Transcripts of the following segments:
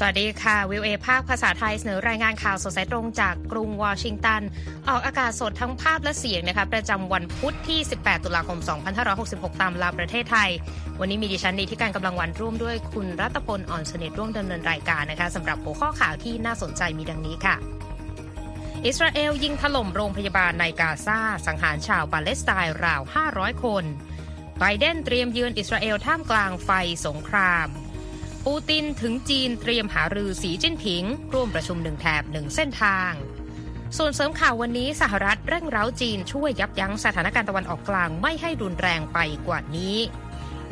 สวัสดีค่ะ VOA ภาคภาษาไทยเสนอรายงานข่าวสดสายตรงจากกรุงวอชิงตันออกอากาศสดทั้งภาพและเสียงนะคะประจำวันพุธที่18ตุลาคม2566ตามเวลาประเทศไทยวันนี้มีดิฉันดีที่การกำลังวันร่วมด้วยคุณรัตพลอ่อนสนิทร่วมดำเนินรายการนะคะสำหรับหัวข้อข่าวที่น่าสนใจมีดังนี้ค่ะอิสราเอลยิงถล่มโรงพยาบาลในกาซาสังหารชาวปาเลสไตน์ราว500คนไบเดนเตรียมเยือนอิสราเอลท่ามกลางไฟสงครามปูตินถึงจีนเตรียมหารือสีจิ้นผิงร่วมประชุม1แถบ1เส้นทางส่วนเสริมข่าววันนี้สหรัฐเร่งเร้าจีนช่วยยับยั้งสถานการณ์ตะวันออกกลางไม่ให้รุนแรงไปกว่านี้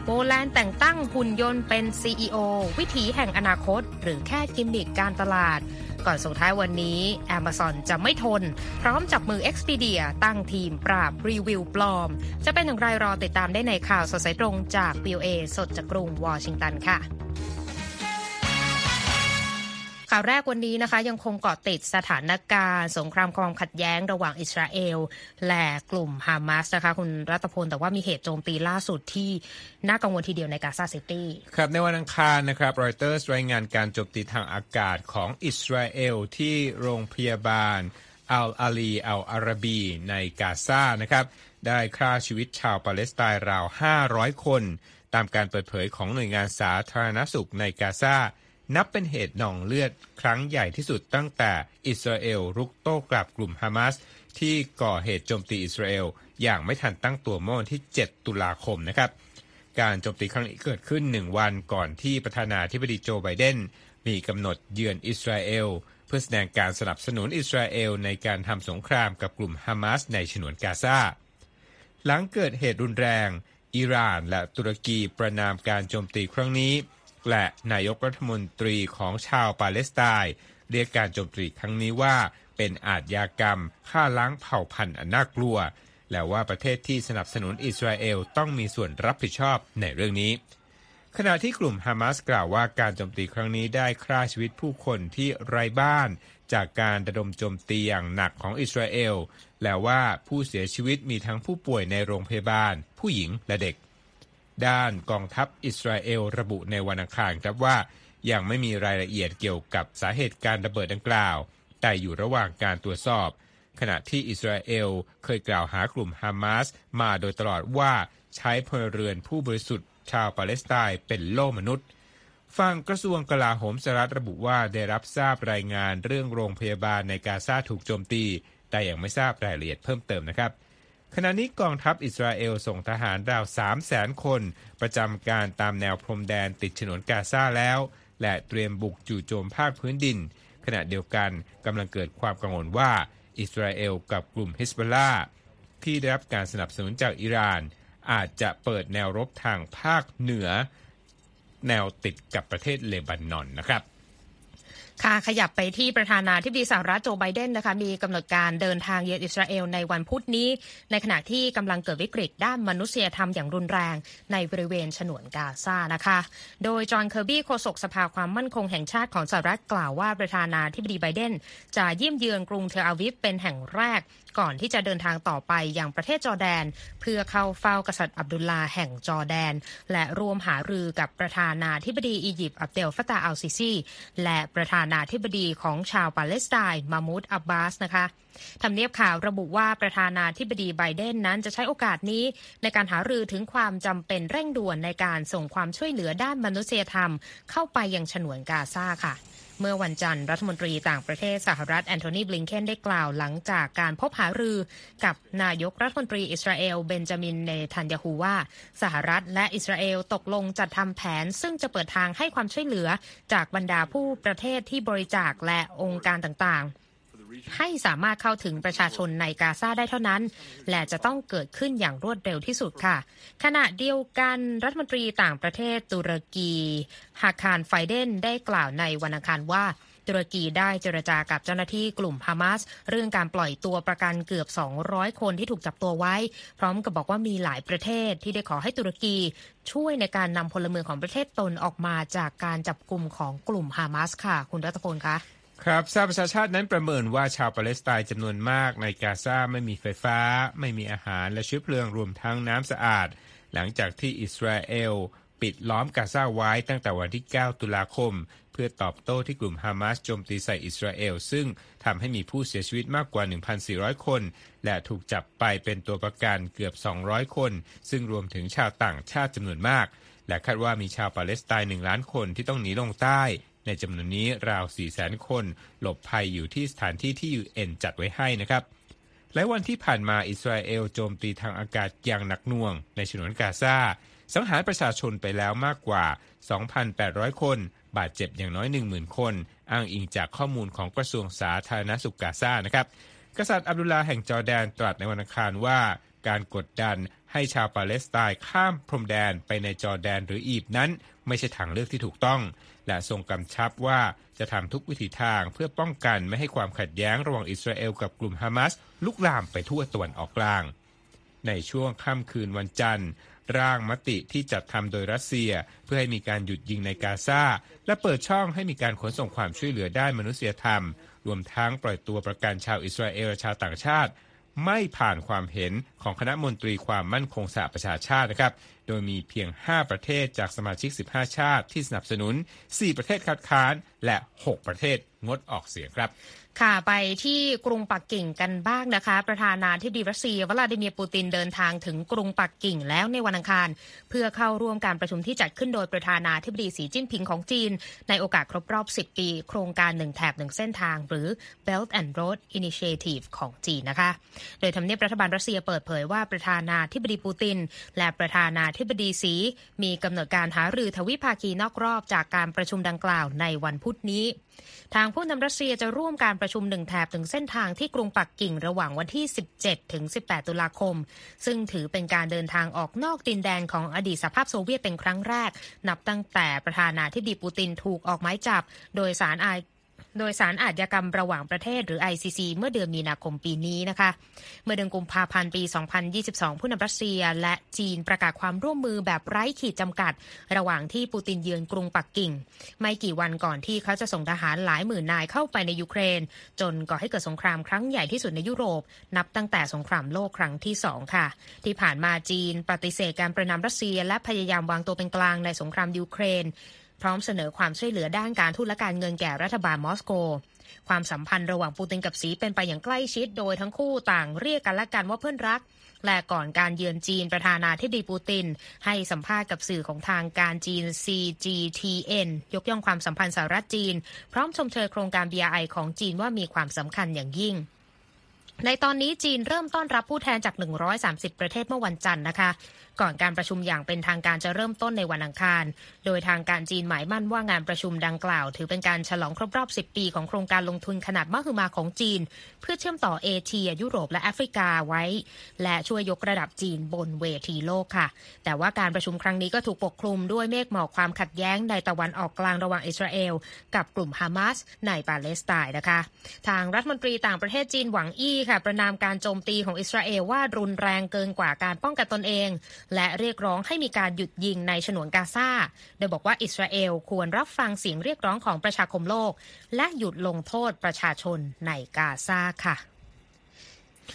โปแลนด์แต่งตั้งหุ่นยนต์เป็น CEO วิถีแห่งอนาคตหรือแค่กิมมิคการตลาดก่อนส่งท้ายวันนี้ Amazon จะไม่ทนพร้อมจับมือ Expedia ตั้งทีมปราบรีวิวปลอมจะเป็นอย่างไรรอติดตามได้ในข่าวสดสายตรงจาก VOA สดจากกรุงวอชิงตันค่ะข่าวแรกวันนี้นะคะยังคงเกาะติดสถานการณ์สงครามความขัดแย้งระหว่างอิสราเอลและกลุ่มฮามาสนะคะคุณรัตพลแต่ว่ามีเหตุโจมตีล่าสุดที่น่ากังวลทีเดียวในกาซาซิตี้ครับในวันอังคารนะครับรอยเตอร์รายงานการโจมตีทางอากาศของอิสราเอลที่โรงพยาบาลอัลอาลีอัลอาราบีในกาซานะครับได้ฆ่าชีวิตชาวปาเลสไตน์ราว500คนตามการเปิดเผยของหน่วยงานสาธารณสุขในกาซานับเป็นเหตุหนองเลือดครั้งใหญ่ที่สุดตั้งแต่อิสราเอลรุกโต้กลับกลุ่มฮามาสที่ก่อเหตุโจมตีอิสราเอลอย่างไม่ทันตั้งตัวเมื่อวันที่7ตุลาคมนะครับการโจมตีครั้งนี้เกิดขึ้น1วันก่อนที่ประธานาธิบดีโจไบเดนมีกำหนดเยือนอิสราเอลเพื่อแสดงการสนับสนุนอิสราเอลในการทำสงครามกับกลุ่มฮามาสในฉนวนกาซาหลังเกิดเหตุรุนแรงอิหร่านและตุรกีประณามการโจมตีครั้งนี้และนายกรัฐมนตรีของชาวปาเลสไตน์เรียกการโจมตีครั้งนี้ว่าเป็นอาชญากรรมฆ่าล้างเผ่าพันธุ์อันน่ากลัวและว่าประเทศที่สนับสนุนอิสราเอลต้องมีส่วนรับผิดชอบในเรื่องนี้ขณะที่กลุ่มฮามาสกล่าวว่าการโจมตีครั้งนี้ได้ฆ่าชีวิตผู้คนที่ไร้บ้านจากการระดมโจมตีอย่างหนักของอิสราเอลและว่าผู้เสียชีวิตมีทั้งผู้ป่วยในโรงพยาบาลผู้หญิงและเด็กด้านกองทัพอิสราเอลระบุในวันอังคารครับว่ายังไม่มีรายละเอียดเกี่ยวกับสาเหตุการระเบิดดังกล่าวแต่อยู่ระหว่างการตรวจสอบขณะที่อิสราเอลเคยกล่าวหากลุ่มฮามาสมาโดยตลอดว่าใช้พลเรือนผู้บริสุทธิ์ชาวปาเลสไตน์เป็นโล่มนุษย์ฝั่งกระทรวงกลาโหมสหรัฐระบุว่าได้รับทราบรายงานเรื่องโรงพยาบาลในกาซาถูกโจมตีแต่ยังไม่ทราบรายละเอียดเพิ่มเติมนะครับขณะนี้กองทัพอิสราเอลส่งทหารราว 300,000 คนประจำการตามแนวพรมแดนติดฉนวนกาซาแล้วและเตรียมบุกจู่โจมภาคพื้นดินขณะเดียวกันกำลังเกิดความกังวลว่าอิสราเอลกับกลุ่มฮิสบอลลาห์ที่ได้รับการสนับสนุนจากอิหร่านอาจจะเปิดแนวรบทางภาคเหนือแนวติดกับประเทศเลบานอนนะครับค่ะขยับไปที่ประธานาธิบดีสหรัฐโจไบเดนนะคะมีกำหนดการเดินทางเยือนอิสราเอลในวันพุธนี้ในขณะที่กำลังเกิดวิกฤตด้านมนุษยธรรมอย่างรุนแรงในบริเวณฉนวนกาซานะคะโดยจอห์นเคอร์บี้โฆษกสภาความมั่นคงแห่งชาติของสหรัฐกล่าวว่าประธานาธิบดีไบเดนจะเยี่ยมเยือนกรุงเทลอาวิฟเป็นแห่งแรกก่อนที่จะเดินทางต่อไปยังประเทศจอร์แดนเพื่อเข้าเฝ้ากษัตริย์อับดุลลาห์แห่งจอร์แดนและร่วมหารือกับประธานาธิบดีอียิปต์อับเดลฟาตาห์อัลซิซีและประธานาธิบดีของชาวปาเลสไตน์มามูดอับบาสนะคะทำเนียบข่าวระบุว่าประธานาธิบดีไบเดนนั้นจะใช้โอกาสนี้ในการหารือถึงความจำเป็นเร่งด่วนในการส่งความช่วยเหลือด้านมนุษยธรรมเข้าไปยังฉนวนกาซาค่ะเมื่อวันจันทร์รัฐมนตรีต่างประเทศสหรัฐแอนโทนีบลิงเคนได้กล่าวหลังจากการพบหารือกับนายกรัฐมนตรีอิสราเอลเบนจามินเนทันยาฮูว่าสหรัฐและอิสราเอลตกลงจัดทำแผนซึ่งจะเปิดทางให้ความช่วยเหลือจากบรรดาผู้ประเทศที่บริจาคและองค์การต่างๆให้สามารถเข้าถึงประชาชนในกาซาได้เท่านั้นและจะต้องเกิดขึ้นอย่างรวดเร็วที่สุดค่ะขณะเดียวกันรัฐมนตรีต่างประเทศตุรกีฮาคานไฟเดนได้กล่าวในวันอังคารว่าตุรกีได้เจรจากับเจ้าหน้าที่กลุ่มฮามาสเรื่องการปล่อยตัวประกันเกือบ200คนที่ถูกจับตัวไว้พร้อมกับบอกว่ามีหลายประเทศที่ได้ขอให้ตุรกีช่วยในการนำพลเมืองของประเทศตนออกมาจากการจับกุมของกลุ่มฮามาสค่ะคุณรัตพลคะครับสหประชาชาตินั้นประเมินว่าชาวปาเลสไตน์จำนวนมากในกาซาไม่มีไฟฟ้าไม่มีอาหารและเชื้อเพลิงรวมทั้งน้ำสะอาดหลังจากที่อิสราเอล ปิดล้อมกาซาไว้ตั้งแต่วันที่ 9 ตุลาคมเพื่อตอบโต้ที่กลุ่มฮามาสโจมตีใส่อิสราเอลซึ่งทำให้มีผู้เสียชีวิตมากกว่า 1,400 คนและถูกจับไปเป็นตัวประกันเกือบ 200 คนซึ่งรวมถึงชาวต่างชาติจำนวนมากและคาดว่ามีชาวปาเลสไตน์ 1 ล้านคนที่ต้องหนีลงใต้ในจำนวนนี้ราว 400,000 คนหลบภัยอยู่ที่สถานที่ที่ UN จัดไว้ให้นะครับหลายวันที่ผ่านมาอิสราเอลโจมตีทางอากาศอย่างหนักหน่วงในฉนวนกาซาสังหารประชาชนไปแล้วมากกว่า 2,800 คนบาดเจ็บอย่างน้อย 10,000 คนอ้างอิงจากข้อมูลของกระทรวงสาธารณสุขกาซานะครับกษัตริย์อับดุลลาห์แห่งจอร์แดนตรัสในวันอังคารว่าการกดดันให้ชาวปาเลสไตน์ข้ามพรมแดนไปในจอร์แดนหรืออียิปต์นั้นไม่ใช่ทางเลือกที่ถูกต้องและทรงกำชับว่าจะทำทุกวิถีทางเพื่อป้องกันไม่ให้ความขัดแย้งระหว่างอิสราเอลกับกลุ่มฮามาสลุกลามไปทั่วตะวันออกกลางในช่วงค่ำคืนวันจันทร์ร่างมติที่จัดทำโดยรัสเซียเพื่อให้มีการหยุดยิงในกาซาและเปิดช่องให้มีการขนส่งความช่วยเหลือด้านมนุษยธรรมรวมทั้งปล่อยตัวประกันชาวอิสราเอลและชาวต่างชาติไม่ผ่านความเห็นของคณะมนตรีความมั่นคงสหประชาชาตินะครับโดยมีเพียง5ประเทศจากสมาชิก15ชาติที่สนับสนุน4ประเทศคัดค้านและ6ประเทศงดออกเสียงครับค่ะไปที่กรุงปักกิ่งกันบ้างนะคะประธานาธิบดีรัสเซียวลาดิเมียร์ปูตินเดินทางถึงกรุงปักกิ่งแล้วในวันอังคารเพื่อเข้าร่วมการประชุมที่จัดขึ้นโดยประธานาธิบดีสีจิ้นผิงของจีนในโอกาสครบรอบ10ปีโครงการ1แถบ1เส้นทางหรือ Belt and Road Initiative ของจีนนะคะโดยทำเนียบรัฐบาลรัสเซียเปิดเผยว่าประธานาธิบดีปูตินและประธานาธิบดีสีมีกำหนดการหารือทวิภาคีนอกรอบจากการประชุมดังกล่าวในวันพุธนี้ทางผู้นำรัสเซียจะร่วมการประชุม1แถบ1เส้นทางที่กรุงปักกิ่งระหว่างวันที่ 17-18 ตุลาคมซึ่งถือเป็นการเดินทางออกนอกดินแดนของอดีตสหภาพโซเวียตเป็นครั้งแรกนับตั้งแต่ประธานาธิบดีปูตินถูกออกหมายจับโดยศาลอาญากรรมระหว่างประเทศหรือ ICC เมื่อเดือนมีนาคมปีนี้นะคะเมื่อเดือนกุมภาพันธ์ปี 2022 ผู้นำรัสเซียและจีนประกาศความร่วมมือแบบไร้ขีดจำกัดระหว่างที่ปูตินเยือนกรุงปักกิ่งไม่กี่วันก่อนที่เขาจะส่งทหารหลายหมื่นนายเข้าไปในยูเครนจนก่อให้เกิดสงครามครั้งใหญ่ที่สุดในยุโรปนับตั้งแต่สงครามโลกครั้งที่ 2 ค่ะที่ผ่านมาจีนปฏิเสธการประนามรัสเซียและพยายามวางตัวเป็นกลางในสงครามยูเครนพร้อมเสนอความช่วยเหลือด้านการทูตและการเงินแก่รัฐบาลมอสโกความสัมพันธ์ระหว่างปูตินกับสีเป็นไปอย่างใกล้ชิดโดยทั้งคู่ต่างเรียกกันและกันว่าเพื่อนรักและก่อนการเยือนจีนประธานาธิบดีปูตินให้สัมภาษณ์กับสื่อของทางการจีน CGTN ยกย่องความสัมพันธ์สหรัฐจีนพร้อมชมเชยโครงการ BRI ของจีนว่ามีความสำคัญอย่างยิ่งในตอนนี้จีนเริ่มต้อนรับผู้แทนจาก130ประเทศเมื่อวันจันทร์นะคะก่อนการประชุมอย่างเป็นทางการจะเริ่มต้นในวันอังคารโดยทางการจีนหมายมั่นว่างานประชุมดังกล่าวถือเป็นการฉลองครบรอบ10ปีของโครงการลงทุนขนาดมหึมาของจีนเพื่อเชื่อมต่อเอเชียยุโรปและแอฟริกาไว้และช่วยยกระดับจีนบนเวทีโลกค่ะแต่ว่าการประชุมครั้งนี้ก็ถูกปกคลุมด้วยเมฆหมอกความขัดแย้งในตะวันออกกลางระหว่างอิสราเอลกับกลุ่มฮามาสในปาเลสไตน์นะคะทางรัฐมนตรีต่างประเทศจีนหวังอี้ค่ะประณามการโจมตีของอิสราเอลว่ารุนแรงเกินกว่าการป้องกันตนเองและเรียกร้องให้มีการหยุดยิงในฉนวนกาซาโดยบอกว่าอิสราเอลควรรับฟังเสียงเรียกร้องของประชาคมโลกและหยุดลงโทษประชาชนในกาซาค่ะ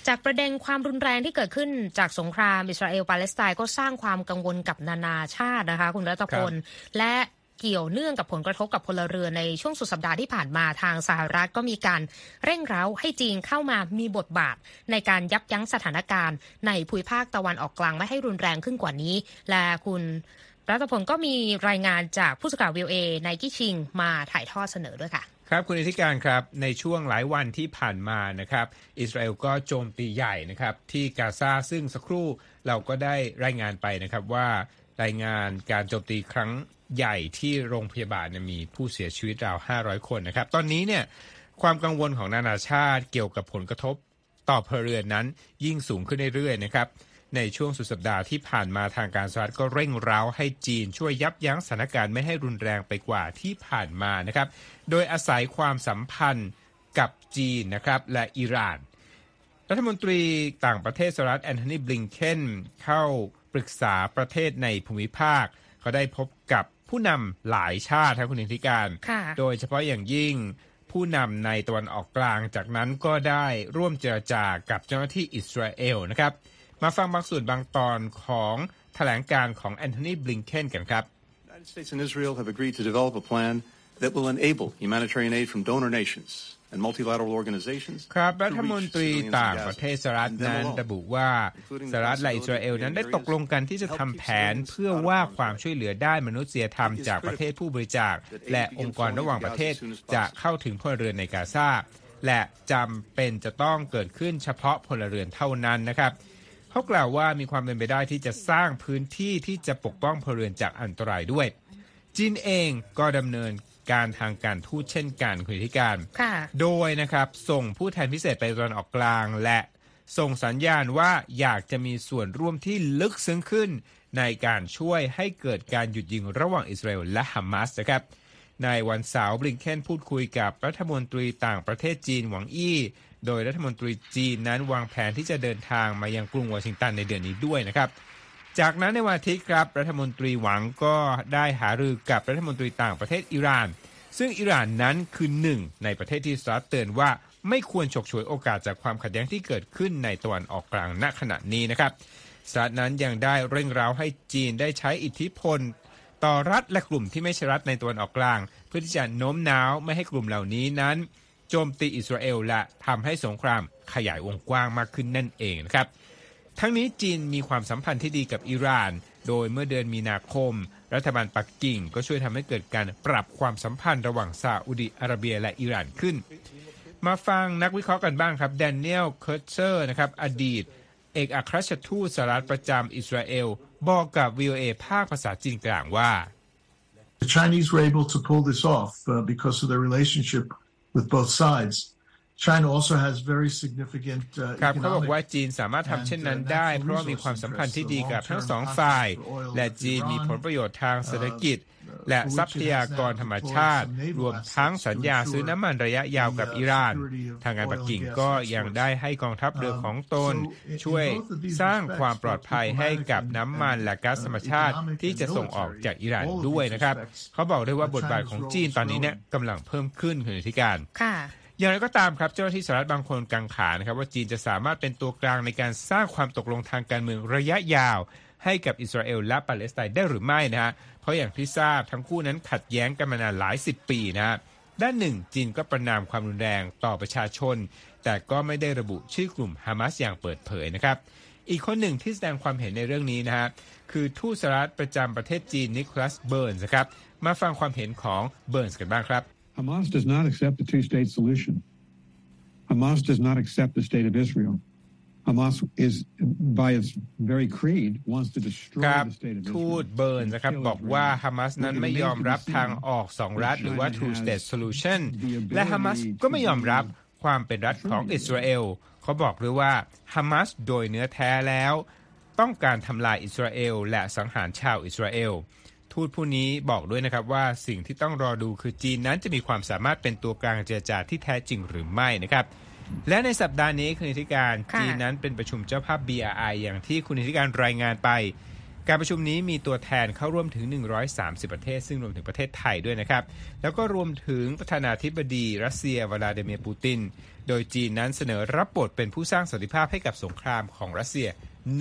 จากประเด็นความรุนแรงที่เกิดขึ้นจากสงครามอิสราเอลปาเลสไตน์ก็สร้างความกังวลกับนานาชาตินะคะคุณรัตพลและเกี่ยวเนื่องกับผลกระทบกับพลเรือนในช่วงสุดสัปดาห์ที่ผ่านมาทางสหรัฐก็มีการเร่งเร้าให้จีนเข้ามามีบทบาทในการยับยั้งสถานการณ์ในภูมิภาคตะวันออกกลางไม่ให้รุนแรงขึ้นกว่านี้และคุณรัตพลก็มีรายงานจากผู้สื่อข่าว VOA ในกี้ชิงมาถ่ายทอดเสนอด้วยค่ะครับคุณอธิการครับในช่วงหลายวันที่ผ่านมานะครับอิสราเอลก็โจมตีใหญ่นะครับที่กาซาซึ่งสักครู่เราก็ได้รายงานไปนะครับว่ารายงานการโจมตีครั้งใหญ่ที่โรงพยาบาลมีผู้เสียชีวิตราว500คนนะครับตอนนี้เนี่ยความกังวลของนานาชาติเกี่ยวกับผลกระทบต่อพลเรือนนั้นยิ่งสูงขึ้นเรื่อยๆนะครับในช่วงสุดสัปดาห์ที่ผ่านมาทางการสหรัฐก็เร่งเร้าให้จีนช่วยยับยั้งสถานการณ์ไม่ให้รุนแรงไปกว่าที่ผ่านมานะครับโดยอาศัยความสัมพันธ์กับจีนนะครับและอิหร่านรัฐมนตรีต่างประเทศสหรัฐแอนโทนีบลิงเคนเข้าปรึกษาประเทศในภูมิภาคเขาได้พบกับผู้นำหลายชาติครับคุณนิติการโดยเฉพาะอย่างยิ่งผู้นำในตะวันออกกลางจากนั้นก็ได้ร่วมเจรจากับเจ้าหน้าที่อิสราเอลนะครับมาฟังบางส่วนบางตอนของ แถลงการของแอนโทนีบลิงเคนกันครับ United States and Israel have agreed to develop a plan that will enable humanitarian aid from donor nationsand multilateral organizations ครับรัฐมนตรีต่างประเทศสหรัฐนั้นระบุว่าสหรัฐและอิสราเอลนั้นได้ตกลงกันที่จะทำแผนเพื่อว่าความช่วยเหลือด้านมนุษยธรรมจากประเทศผู้บริจาคและองค์กรระหว่างประเทศจะเข้าถึงพลเรือนในกาซาและจำเป็นจะต้องเกิดขึ้นเฉพาะพลเรือนเท่านั้นนะครับเขากล่าวว่ามีความเป็นไปได้ที่จะสร้างพื้นที่ที่จะปกป้องพลเรือนจากอันตรายด้วยจีนเองก็ดำเนินการทางการทูตเช่นกันคุณธิการโดยนะครับส่งผู้แทนพิเศษไปตะวันออกกลางและส่งสัญญาณว่าอยากจะมีส่วนร่วมที่ลึกซึ้งขึ้นในการช่วยให้เกิดการหยุดยิงระหว่างอิสราเอลและฮามาสนะครับในวันเสาร์บลิงเคนพูดคุยกับรัฐมนตรีต่างประเทศจีนหวังอี้โดยรัฐมนตรีจีนนั้นวางแผนที่จะเดินทางมายังกรุงวอชิงตันในเดือนนี้ด้วยนะครับจากนั้นในวันอาทิตย์ครับรัฐมนตรีหวังก็ได้หารือกับรัฐมนตรีต่างประเทศอิหร่านซึ่งอิหร่านนั้นคือหนึ่งในประเทศที่สหรัฐเตือนว่าไม่ควรฉกฉวยโอกาสจากความขัดแย้งที่เกิดขึ้นในตะวันออกกลางณขณะนี้นะครับสหรัฐนั้นยังได้เร่งเร้าให้จีนได้ใช้อิทธิพลต่อรัฐและกลุ่มที่ไม่ใช่รัฐในตะวันออกกลางเพื่อที่จะโน้มน้าวไม่ให้กลุ่มเหล่านี้นั้นโจมตีอิสราเอลและทำให้สงครามขยายวงกว้างมากขึ้นนั่นเองนะครับทั้งนี้จีนมีความสัมพันธ์ที่ดีกับอิหร่านโดยเมื่อเดือนมีนาคมรัฐบาลปักกิ่งก็ช่วยทำให้เกิดการปรับความสัมพันธ์ระหว่างซาอุดิอาระเบียและอิหร่านขึ้นมาฟังนักวิเคราะห์กันบ้างครับแดเนียลเคิร์เซอร์นะครับอดีตเอกอัครราชทูตสหรัฐประจำอิสราเอลบอกกับ VOA ภาคภาษาจีนกลางว่า The Chinese were able to pull this off because of their relationship with both sides.China also has very significant ครับเขาบอกว่าจีนสามารถทำเช่นนั้นได้เพราะมีความสัมพันธ์ที่ดีกับทั้งสองฝ่ายและจีนมีผลประโยชน์ทางเศรษฐกิจและทรัพยากรธรรมชาติรวมทั้งสัญญาซื้อน้ำมันระยะยาวกับอิหร่านทางการปักกิ่งก็ยังได้ให้กองทัพเรือของตนช่วยสร้างความปลอดภัยให้กับน้ำมันและก๊าซธรรมชาติที่จะส่งออกจากอิหร่านด้วยนะครับเขาบอกด้วยว่าบทบาทของจีนตอนนี้เนี่ยกำลังเพิ่มขึ้นคุณธิการค่ะอย่างไรก็ตามครับเจ้าหน้าที่สหรัฐบางคนกังขานะครับว่าจีนจะสามารถเป็นตัวกลางในการสร้างความตกลงทางการเมืองระยะยาวให้กับอิสราเอลและปาเลสไตน์ได้หรือไม่นะฮะเพราะอย่างที่ทราบทั้งคู่นั้นขัดแย้งกันมานานหลายสิบปีนะฮะด้านหนึ่งจีนก็ประนามความรุนแรงต่อประชาชนแต่ก็ไม่ได้ระบุชื่อกลุ่มฮามาสอย่างเปิดเผยนะครับอีกคนหนึ่งที่แสดงความเห็นในเรื่องนี้นะฮะคือทูตสหรัฐประจำประเทศจีนนิโคลัสเบิร์นส์นะครับมาฟังความเห็นของเบิร์นส์กันบ้างครับHamas does not accept the two-state solution. Hamas does not accept the state of Israel. Hamas is, by its very creed, wants to destroy the state of Israel. ทูตเบิร์นนะครับบอกว่าฮามาสนั้นไม่ยอมรับทางออกสองรัฐหรือว่า two-state solution และฮามาสก็ไม่ยอมรับความเป็นรัฐของอิสราเอลเขาบอกด้วยว่าฮามาสโดยเนื้อแท้แล้วต้องการทำลายอิสราเอลและสังหารชาวอิสราเอลทูตผู้นี้บอกด้วยนะครับว่าสิ่งที่ต้องรอดูคือจีนนั้นจะมีความสามารถเป็นตัวกลางเจรจาที่แท้จริงหรือไม่นะครับและในสัปดาห์นี้คุณนิติการจีนนั้นเป็นประชุมเจ้าภาพ BRI อย่างที่คุณนิติการรายงานไปการประชุมนี้มีตัวแทนเข้าร่วมถึง130ประเทศซึ่งรวมถึงประเทศไทยด้วยนะครับแล้วก็รวมถึงประธานาธิบดีรัสเซียวลาดิเมียร์ปูตินโดยจีนนั้นเสนอรับบทเป็นผู้สร้างสันติภาพให้กับสงครามของรัสเซีย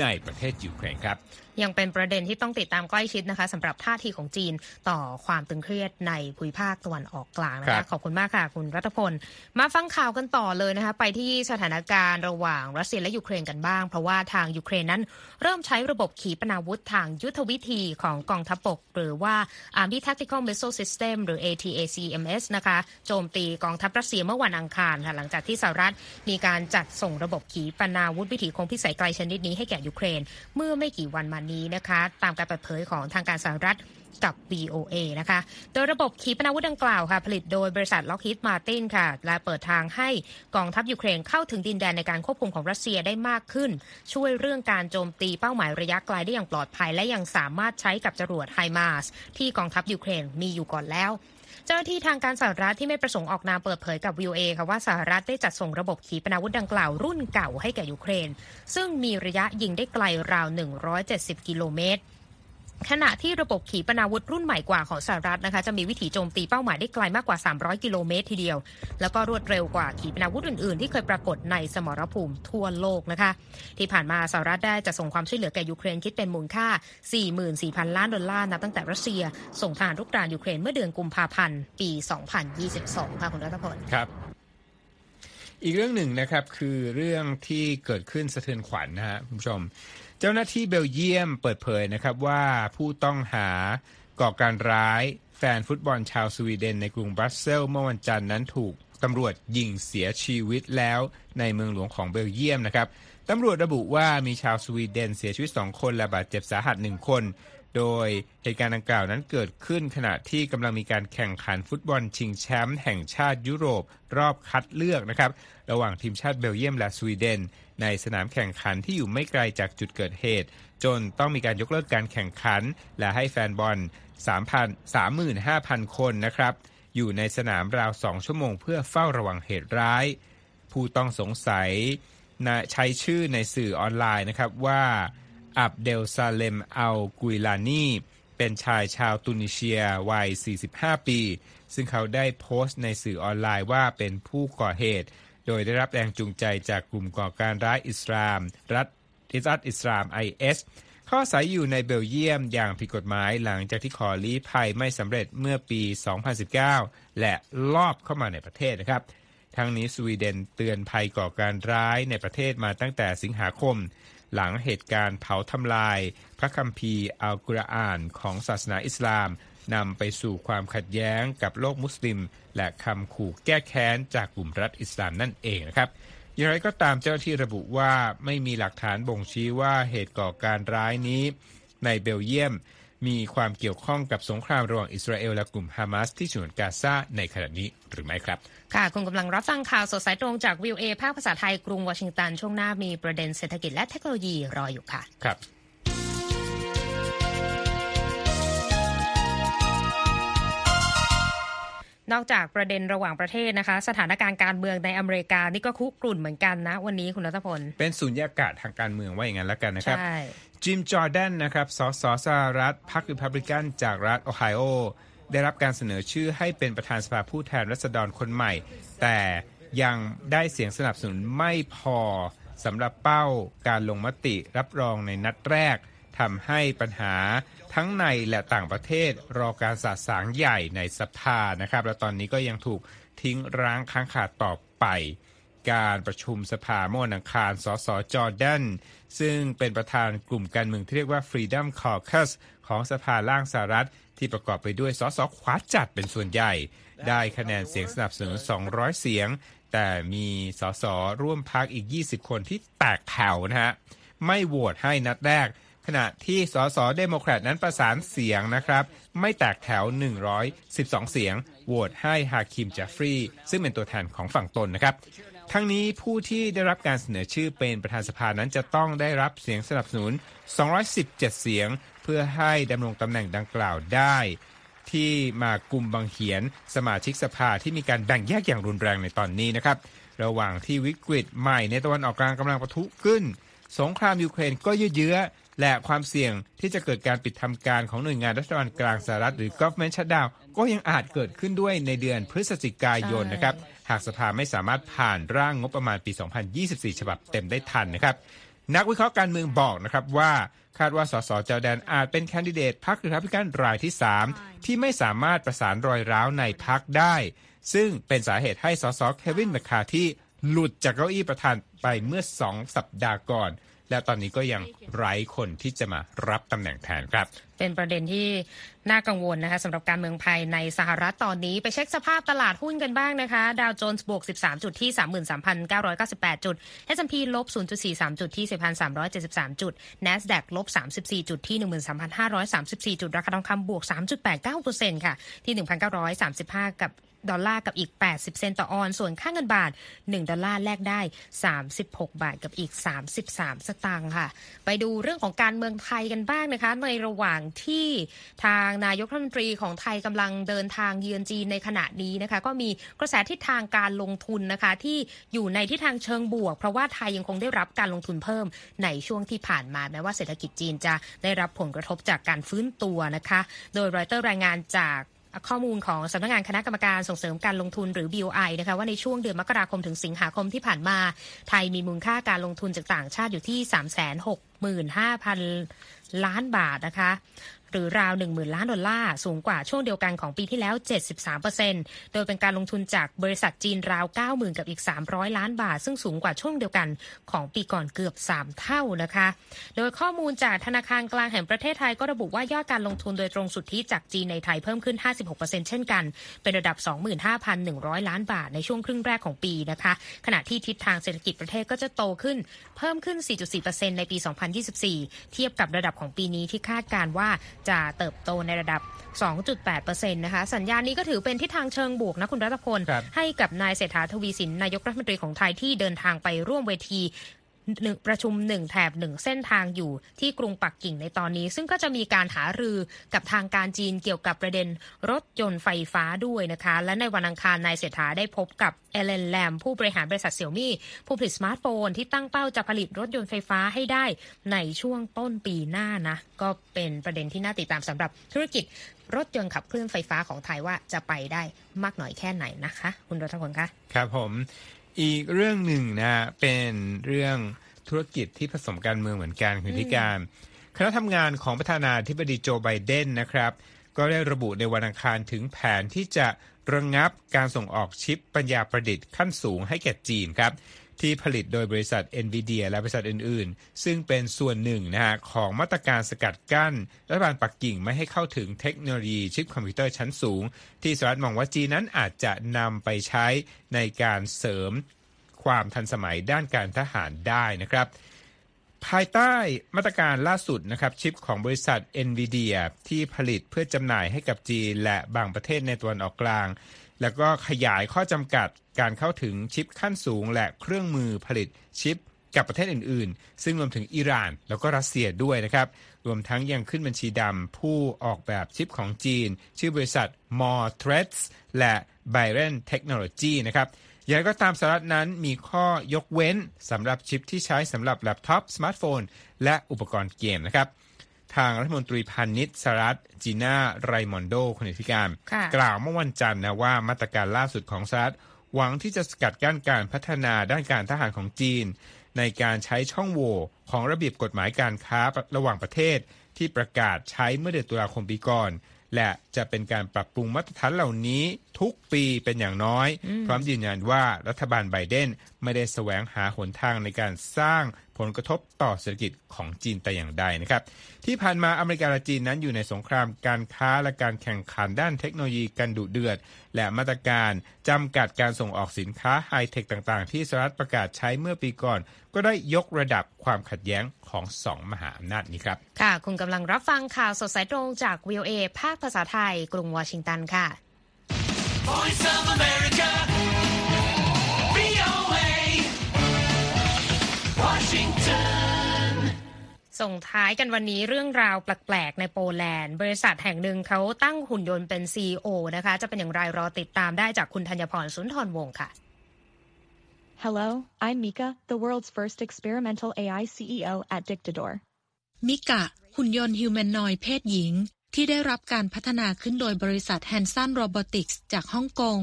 ในประเทศยูเครนครับยังเป็นประเด็นที่ต้องติดตามใกล้ชิดนะคะสำหรับท่าทีของจีนต่อความตึงเครียดในภูมิภาคตะวันออกกลางนะคะขอบคุณมากค่ะคุณรัตพลมาฟังข่าวกันต่อเลยนะคะไปที่สถานการณ์ระหว่างรัสเซียและยูเครนกันบ้างเพราะว่าทางยูเครนนั้นเริ่มใช้ระบบขีปนาวุธทางยุทธวิธีของกองทัพบกหรือว่า Army Tactical Missile System หรือ ATACMS นะคะโจมตีกองทัพรัสเซียเมื่อวันอังคารค่ะหลังจากที่สหรัฐมีการจัดส่งระบบขีปนาวุธวิถีโค้งพิสัยไกลชนิดนี้ให้แก่ยูเครนเมื่อไม่กี่วันมานี้นะคะตามการเปิดเผยของทางการสหรัฐกับ VOA นะคะโดยระบบขีปนาวุธดังกล่าวค่ะผลิตโดยบริษัท Lockheed Martin ค่ะและเปิดทางให้กองทัพยูเครนเข้าถึงดินแดนในการควบคุมของรัสเซียได้มากขึ้นช่วยเรื่องการโจมตีเป้าหมายระยะไกลได้อย่างปลอดภัยและยังสามารถใช้กับจรวด HIMARS ที่กองทัพยูเครนมีอยู่ก่อนแล้วเจ้าหน้าที่ทางการสหรัฐที่ไม่ประสงค์ออกนามเปิดเผยกับ VOA ค่ะว่าสหรัฐได้จัดส่งระบบขีปนาวุธดังกล่าวรุ่นเก่าให้แก่ยูเครนซึ่งมีระยะยิงได้ไกลราว170 กิโลเมตร ขณะที่ระบบขีปนาวุธรุ่นใหม่กว่าของสหรัฐนะคะจะมีวิถีโจมตีเป้าหมายได้ไกลมากกว่า300กิโลเมตรทีเดียวแล้วก็รวดเร็วกว่าขีปนาวุธอื่นๆที่เคยปรากฏในสมรภูมิทั่วโลกนะคะที่ผ่านมาสหรัฐได้จะส่งความช่วยเหลือแก่ยูเครนคิดเป็นมูลค่า 44,000 ล้านดอลลาร์นับตั้งแต่รัสเซียส่งทหารรุกรานยูเครนเมื่อเดือนกุมภาพันธ์ปี2022ค่ะคุณรัฐพลครับอีกเรื่องหนึ่งนะครับคือเรื่องที่เกิดขึ้นสะเทือนขวัญ นะครับคุณผู้ชมเจ้าหน้าที่เบลเยียมเปิดเผยนะครับว่าผู้ต้องหาก่อการร้ายแฟนฟุตบอลชาวสวีเดนในกรุงบรัสเซลส์เมื่อวันจันทร์นั้นถูกตำรวจยิงเสียชีวิตแล้วในเมืองหลวงของเบลเยียมนะครับตำรวจระบุว่ามีชาวสวีเดนเสียชีวิต2คนและบาดเจ็บสาหัส1คนโดยเหตุการณ์ดังกล่าวนั้นเกิดขึ้นขณะที่กำลังมีการแข่งขันฟุตบอลชิงแชมป์แห่งชาติยุโรปรอบคัดเลือกนะครับระหว่างทีมชาติเบลเยียมและสวีเดนในสนามแข่งขันที่อยู่ไม่ไกลจากจุดเกิดเหตุจนต้องมีการยกเลิกการแข่งขันและให้แฟนบอล 35,000 คนนะครับอยู่ในสนามราว2ชั่วโมงเพื่อเฝ้าระวังเหตุร้ายผู้ต้องสงสัยใช้ชื่อในสื่อออนไลน์นะครับว่าอับเดลซาเลมอัลกุยลานีเป็นชายชาวตุนิเซียวัย45ปีซึ่งเขาได้โพสต์ในสื่อออนไลน์ว่าเป็นผู้ก่อเหตุโดยได้รับแรงจูงใจจากกลุ่มก่อการร้ายอิสลามรัฐอิสลาม IS เขาอาศัยอยู่ในเบลเยียมอย่างผิดกฎหมายหลังจากที่ขอลี้ภัยไม่สำเร็จเมื่อปี2019และลอบเข้ามาในประเทศนะครับทั้งนี้สวีเดนเตือนภัยก่อการร้ายในประเทศมาตั้งแต่สิงหาคมหลังเหตุการณ์เผาทำลายพระคัมภีร์อัลกุรอานของศาสนาอิสลามนำไปสู่ความขัดแย้งกับโลกมุสลิมและคำขู่แก้แค้นจากกลุ่มรัฐอิสลามนั่นเองนะครับอย่างไรก็ตามเจ้าหน้าที่ระบุว่าไม่มีหลักฐานบ่งชี้ว่าเหตุก่อการร้ายนี้ในเบลเยียมมีความเกี่ยวข้องกับสงครามระหว่างอิสราเอลและกลุ่มฮามาสที่ฉนวนกาซาในขณะนี้หรือไม่ครับค่ะคุณกำลังรับฟังข่าวสดสายตรงจาก VOA ภาคภาษาไทยกรุงวอชิงตันช่วงหน้ามีประเด็นเศรษฐกิจและเทคโนโลยีรออยู่ค่ะครับนอกจากประเด็นระหว่างประเทศนะคะสถานการณ์การเมืองในอเมริกานี่ก็คุกรุ่นเหมือนกันนะวันนี้คุณรัฐพลเป็นสุญญากาศทางการเมืองว่าอย่างนั้นแล้วกันนะครับจิมจอร์แดนนะครับสสสหรัฐพรรครีพับลิกันจากรัฐโอไฮโอได้รับการเสนอชื่อให้เป็นประธานสภาผู้แทนราษฎรคนใหม่แต่ยังได้เสียงสนับสนุนไม่พอสำหรับเป้าการลงมติรับรองในนัดแรกทำให้ปัญหาทั้งในและต่างประเทศรอการสะสางใหญ่ในสภานะครับและตอนนี้ก็ยังถูกทิ้งร้างค้างคาต่อไปการประชุมสภาเมื่อวันอังคารสสจอร์แดนซึ่งเป็นประธานกลุ่มการเมืองที่เรียกว่า Freedom Caucus ของสภาล่างสหรัฐที่ประกอบไปด้วยสสขวาจัดเป็นส่วนใหญ่ได้คะแนนเสียงสนับสนุน200เสียงแต่มีสสร่วมพรรคอีก20คนที่แตกแถวนะฮะไม่โหวตให้นัดแรกขณะที่สสเดโมแครตนั้นประสานเสียงนะครับไม่แตกแถว112เสียงโหวตให้ฮาคิม จัฟรีซึ่งเป็นตัวแทนของฝั่งตนนะครับทั้งนี้ผู้ที่ได้รับการเสนอชื่อเป็นประธานสภานั้นจะต้องได้รับเสียงสนับสนุน217เสียงเพื่อให้ดำรงตำแหน่งดังกล่าวได้ที่มากุมบังเหียนสมาชิกสภาที่มีการแบ่งแยกอย่างรุนแรงในตอนนี้นะครับระหว่างที่วิกฤตใหม่ในตะวันออกกลางกำลังปะทุขึ้นสงครามยูเครนก็ยืดเยื้อและความเสี่ยงที่จะเกิดการปิดทำการของหน่วยงานรัฐบาลกลางสหรัฐหรือ Government Shutdown ก็ยังอาจเกิดขึ้นด้วยในเดือนพฤศจิกายนนะครับหากสภาไม่สามารถผ่านร่างงบประมาณปี2024ฉบับเต็มได้ทันนะครับนักวิเคราะห์การเมืองบอกนะครับว่าคาดว่าสสจอร์แดนอาจเป็นแคนดิเดตพรรครีพับลิกันรายที่3ที่ไม่สามารถประสานรอยร้าวในพรรคได้ซึ่งเป็นสาเหตุให้สสเควิน แมคคาร์ธีหลุดจากเก้าอี้ประธานไปเมื่อ2สัปดาห์ก่อนและตอนนี้ก็ยังไร้คนที่จะมารับตำแหน่งแทนครับเป็นประเด็นที่น่ากังวลนะคะสำหรับการเมืองภายในสหรัฐตอนนี้ไปเช็คสภาพตลาดหุ้นกันบ้างนะคะดาวโจนส์บวก13จุดที่ 33,998 จุด S&P ลบ 0.43 จุดที่ 10,373 จุด NASDAQ ลบ 34 จุดที่ 13,534 จุดราคาทองคำบวก 3.89% ค่ะที่ 1,935 กับ ดอลลาร์กับอีก80เซนต์ต่อออนซ์ส่วนค่าเงินบาท1ดอลลาร์แลกได้36บาทกับอีก33สตางค์ค่ะไปดูเรื่องของการเมืองไทยกันบ้างนะคะในระหว่างที่ทางนายกรัฐมนตรีของไทยกำลังเดินทางเยือนจีนในขณะนี้นะคะก็มีกระแสทิศทางการลงทุนนะคะที่อยู่ในทิศทางเชิงบวกเพราะว่าไทยยังคงได้รับการลงทุนเพิ่มในช่วงที่ผ่านมาแม้ว่าเศรษฐกิจจีนจะได้รับผลกระทบจากการฟื้นตัวนะคะโดยรอยเตอร์รายงานจากข้อมูลของสำนักงานคณะกรรมการส่งเสริมการลงทุนหรือ BOI นะคะว่าในช่วงเดือนมกราคมถึงสิงหาคมที่ผ่านมาไทยมีมูลค่าการลงทุนจากต่างชาติอยู่ที่ 365,000 ล้านบาทนะคะหรือราว 10,000 ล้านดอลลาร์สูงกว่าช่วงเดียวกันของปีที่แล้ว 73% โดยเป็นการลงทุนจากบริษัทจีนราว 90,000 กับอีก 300 ล้านบาทซึ่งสูงกว่าช่วงเดียวกันของปีก่อนเกือบ3เท่านะคะโดยข้อมูลจากธนาคารกลางแห่งประเทศไทยก็ระบุว่ายอดการลงทุนโดยตรงสุทธิจากจีนในไทยเพิ่มขึ้น 56% เช่นกันเป็นระดับ 25,100 ล้านบาทในช่วงครึ่งแรกของปีนะคะขณะที่ทิศทางเศรษฐกิจประเทศก็จะโตขึ้นเพิ่มขึ้น 4.4% ในปี 2024 เทียบกับระดับของปีนี้ที่คาดการณ์ว่าจะเติบโตในระดับ 2.8% นะคะสัญญาณนี้ก็ถือเป็นทิศทางเชิงบวกนะคุณรัตพลให้กับนายเศรษฐาทวีสินนายกรัฐมนตรีของไทยที่เดินทางไปร่วมเวทีประชุม1แถบ1เส้นทางอยู่ที่กรุงปักกิ่งในตอนนี้ซึ่งก็จะมีการหารือกับทางการจีนเกี่ยวกับประเด็นรถยนต์ไฟฟ้าด้วยนะคะและในวันอังคารนายเศรษฐาได้พบกับเอเลนแลมผู้บริหารบริษัทเซี่ยมี่ผู้ผลิตสมาร์ทโฟนที่ตั้งเป้าจะผลิตรถยนต์ไฟฟ้าให้ได้ในช่วงต้นปีหน้านะก็เป็นประเด็นที่น่าติดตามสำหรับธุรกิจรถยนต์ขับเคลื่อนไฟฟ้าของไทยว่าจะไปได้มากน้อยแค่ไหนนะคะคุณรัตพลคะครับผมอีกเรื่องหนึ่งนะเป็นเรื่องธุรกิจที่ผสมการเมืองเหมือนกันคือที่การคณะทำงานของประธานาธิบดีโจไบเดนนะครับก็ได้ระบุในวันอังคารถึงแผนที่จะระงับการส่งออกชิปปัญญาประดิษฐ์ขั้นสูงให้แก่จีนครับที่ผลิตโดยบริษัท Nvidia และบริษัทอื่นๆซึ่งเป็นส่วนหนึ่งนะฮะของมาตรการสกัดกั้นรัฐบาลปักกิ่งไม่ให้เข้าถึงเทคโนโลยีชิปคอมพิวเตอร์ชั้นสูงที่สหรัฐมองว่าจีนนั้นอาจจะนำไปใช้ในการเสริมความทันสมัยด้านการทหารได้นะครับภายใต้มาตรการล่าสุดนะครับชิปของบริษัท Nvidia ที่ผลิตเพื่อจำหน่ายให้กับจีนและบางประเทศในตะวันออกกลางแล้วก็ขยายข้อจำกัดการเข้าถึงชิปขั้นสูงและเครื่องมือผลิตชิปกับประเทศอื่นๆซึ่งรวมถึงอิหร่านแล้วก็รัสเซียด้วยนะครับรวมทั้งยังขึ้นบัญชีดำผู้ออกแบบชิปของจีนชื่อบริษัท Moore Threads และ Byron Technology นะครับอย่างไรก็ตามสหรัฐนั้นมีข้อยกเว้นสำหรับชิปที่ใช้สำหรับแล็ปท็อปสมาร์ทโฟนและอุปกรณ์เกมนะครับทางรัฐมนตรีพาณิชย์สหรัฐจีน่าไรมอนโดคนอธิการกล่าวเมื่อวันจันทร์นะว่ามาตรการล่าสุดของสหรัฐหวังที่จะสกัดกั้นการพัฒนาด้านการทหารของจีนในการใช้ช่องโหว่ของระเบียบกฎหมายการค้าระหว่างประเทศที่ประกาศใช้เมื่อเดือนตุลาคมปีก่อนและจะเป็นการปรับปรุงมาตรฐานเหล่านี้ทุกปีเป็นอย่างน้อยพร้อมยืนยันว่ารัฐบาลไบเดนไม่ได้แสวงหาหนทางในการสร้างผลกระทบต่อเศรษฐกิจของจีนแต่อย่างใดนะครับที่ผ่านมาอเมริกาและจีนนั้นอยู่ในสงครามการค้าและการแข่งขันด้านเทคโนโลยีกันดุเดือดและมาตรการจำกัดการส่งออกสินค้าไฮเทคต่างๆที่สหรัฐประกาศใช้เมื่อปีก่อนก็ได้ยกระดับความขัดแย้งของสองมหาอำนาจนี้ครับค่ะคุณกำลังรับฟังข่าวสดสายตรงจาก VOA ภาคภาษาไทยกรุงวอชิงตันค่ะ Voice of America VOA Washington ส่งท้ายกันวันนี้เรื่องราวแปลกๆในโปแลนด์บริษัทแห่งหนึ่งเขาตั้งหุ่นยนต์เป็น CEO นะคะจะเป็นอย่างไรรอติดตามได้จากคุณธัญพรสุนทรวงศ์ค่ะ Hello, I'm Mika, the world's first experimental AI CEO at Dictador. Mika, หุ่นยนต์ฮิวแมนนอยด์เพศหญิงที่ได้รับการพัฒนาขึ้นโดยบริษัท Hanson Robotics จากฮ่องกง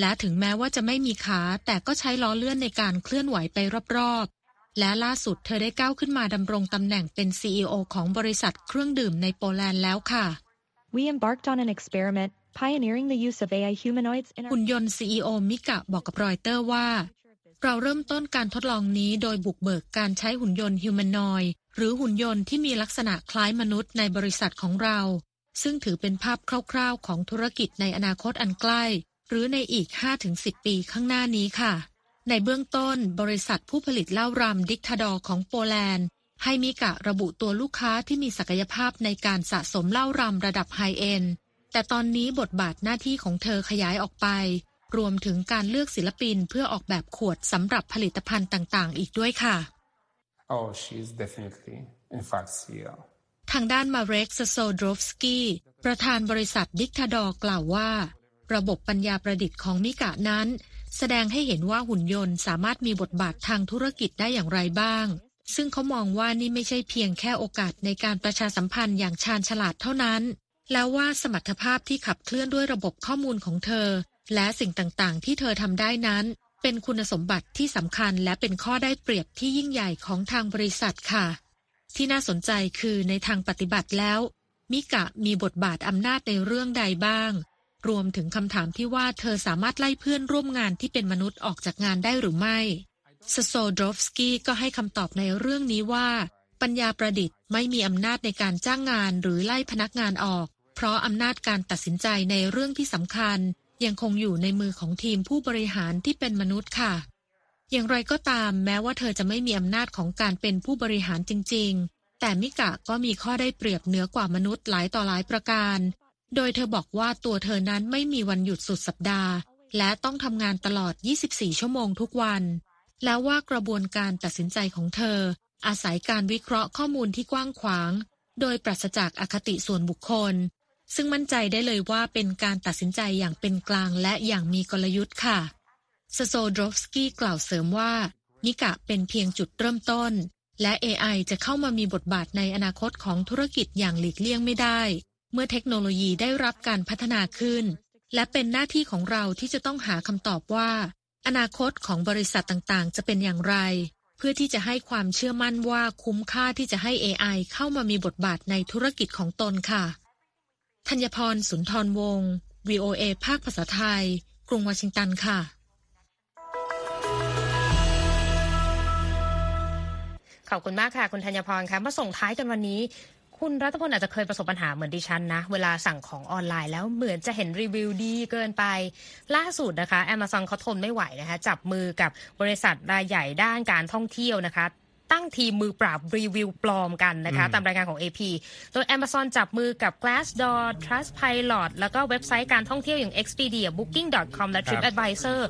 และถึงแม้ว่าจะไม่มีขาแต่ก็ใช้ล้อเลื่อนในการเคลื่อนไหวไปรอบๆและล่าสุดเธอได้ก้าวขึ้นมาดำรงตำแหน่งเป็น CEO ของบริษัทเครื่องดื่มในโปแลนด์แล้วค่ะ We embarked on an experiment pioneering the use of AI humanoids in our หุ่นยนต์ CEO มิกะบอกกับรอยเตอร์ว่าเราเริ่มต้นการทดลองนี้โดยบุกเบิกการใช้หุ่นยนต์ humanoid หรือหุ่นยนต์ที่มีลักษณะคล้ายมนุษย์ในบริษัทของเราซึ่งถือเป็นภาพคร่าวๆของธุรกิจในอนาคตอันใกล้หรือในอีก 5-10 ปีข้างหน้านี้ค่ะในเบื้องต้นบริษัทผู้ผลิตเหล้ารำดิกทาดอร์ของโปแลนด์ให้มิกะระบุตัวลูกค้าที่มีศักยภาพในการสะสมเหล้ารำระดับไฮเอนด์แต่ แต่ตอนนี้บทบาทหน้าที่ของเธอขยายออกไปรวมถึงการเลือกศิลปินเพื่อออกแบบขวดสำหรับผลิตภัณฑ์ต่างๆอีกด้วยค่ะ Oh, she's definitely in fact CEO ทางด้านมาเร็กซ์โซโดรฟสกี้ประธานบริษัทดิกทาดอร์กล่าวว่าระบบปัญญาประดิษฐ์ของมิกะนั้นแสดงให้เห็นว่าหุ่นยนต์สามารถมีบทบาททางธุรกิจได้อย่างไรบ้างซึ่งเขามองว่านี่ไม่ใช่เพียงแค่โอกาสในการประชาสัมพันธ์อย่างชาญฉลาดเท่านั้นแล้วว่าสมรรถภาพที่ขับเคลื่อนด้วยระบบข้อมูลของเธอและสิ่งต่างๆที่เธอทำได้นั้นเป็นคุณสมบัติที่สำคัญและเป็นข้อได้เปรียบที่ยิ่งใหญ่ของทางบริษัทค่ะที่น่าสนใจคือในทางปฏิบัติแล้วมิกะมีบทบาทอำนาจในเรื่องใดบ้างรวมถึงคำถามที่ว่าเธอสามารถไล่เพื่อนร่วมงานที่เป็นมนุษย์ออกจากงานได้หรือไม่ซโซดรอฟสกี้ก็ให้คำตอบในเรื่องนี้ว่าปัญญาประดิษฐ์ไม่มีอำนาจในการจ้างงานหรือไล่พนักงานออกเพราะอำนาจการตัดสินใจในเรื่องที่สำคัญยังคงอยู่ในมือของทีมผู้บริหารที่เป็นมนุษย์ค่ะอย่างไรก็ตามแม้ว่าเธอจะไม่มีอำนาจของการเป็นผู้บริหารจริงๆแต่มิกะก็มีข้อได้เปรียบเหนือกว่ามนุษย์หลายต่อหลายประการโดยเธอบอกว่าตัวเธอนั้นไม่มีวันหยุดสุดสัปดาห์และต้องทำงานตลอด24ชั่วโมงทุกวันแล้วว่ากระบวนการตัดสินใจของเธออาศัยการวิเคราะห์ข้อมูลที่กว้างขวางโดยปราศจากอคติส่วนบุคคลซึ่งมั่นใจได้เลยว่าเป็นการตัดสินใจอย่างเป็นกลางและอย่างมีกลยุทธ์ค่ะซโซดรอฟสกี้กล่าวเสริมว่ามิกะเป็นเพียงจุดเริ่มต้นและ AI จะเข้ามามีบทบาทในอนาคตของธุรกิจอย่างหลีกเลี่ยงไม่ได้เมื่อเทคโนโลยีได้รับการพัฒนาขึ้นและเป็นหน้าที่ของเราที่จะต้องหาคำตอบว่าอนาคตของบริษัทต่างๆจะเป็นอย่างไรเพื่อที่จะให้ความเชื่อมั่นว่าคุ้มค่าที่จะให้ AI เข้ามามีบทบาทในธุรกิจของตนค่ะธัญพรสุนทรวงศ์ VOA ภาคภาษาไทยกรุงวอชิงตันค่ะขอบคุณมากค่ะคุณธัญพรค่ะมาส่งท้ายกันวันนี้คุณรัตพลอาจจะเคยประสบปัญหาเหมือนดิฉันนะเวลาสั่งของออนไลน์แล้วเหมือนจะเห็นรีวิวดีเกินไปล่าสุดนะคะ Amazon เขาทนไม่ไหวนะคะจับมือกับบริษัทรายใหญ่ด้านการท่องเที่ยวนะคะตั้งทีมมือปราบรีวิวปลอมกันนะคะตามรายงานของ AP โดย Amazon จับมือกับ Glassdoor Trustpilot แล้วก็เว็บไซต์การท่องเที่ยวอย่าง Expedia Booking.com และ Tripadvisor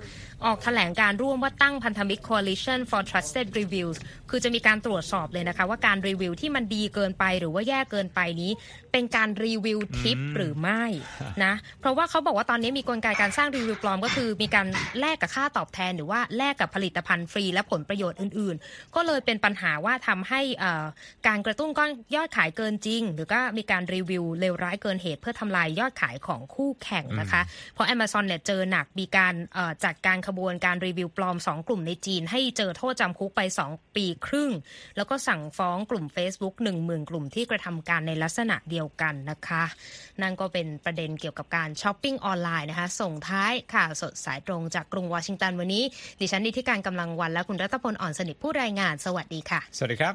ออกแถลงการร่วมว่าตั้งพันธมิตร Coalition for Trusted Reviews คือจะมีการตรวจสอบเลยนะคะว่าการรีวิวที่มันดีเกินไปหรือว่าแย่เกินไปนี้เป็นการรีวิวทิปหรือไม่นะเพราะว่าเขาบอกว่าตอนนี้มีกลไกการสร้างรีวิวปลอมก็คือมีการแลกกับค่าตอบแทนหรือว่าแลกกับผลิตภัณฑ์ฟรีและผลประโยชน์อื่นๆก็เลยเป็นปัญหาว่าทำให้การกระตุ้นยอดขายเกินจริงหรือก็มีการรีวิวเลวร้ายเกินเหตุเพื่อทำลายยอดขายของคู่แข่งนะคะเพราะ Amazon เนี่ยเจอหนักมีการจัดการขบวนการรีวิวปลอม2กลุ่มในจีนให้เจอโทษจำคุกไป2ปีครึ่งแล้วก็สั่งฟ้องกลุ่ม Facebook 10,000 กลุ่มที่กระทำการในลักษณะเดียวกันนะคะนั่นก็เป็นประเด็นเกี่ยวกับการช้อปปิ้งออนไลน์นะคะส่งท้ายข่าวสดสายตรงจากกรุงวอชิงตันวันนี้ดิฉันนิติการกำลังวันและคุณรัตพลอ่อนสนิทผู้รายงานสวัสดีค่ะสวัสดีครับ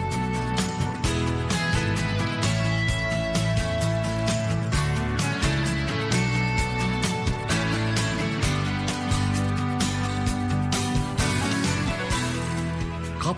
ขอบ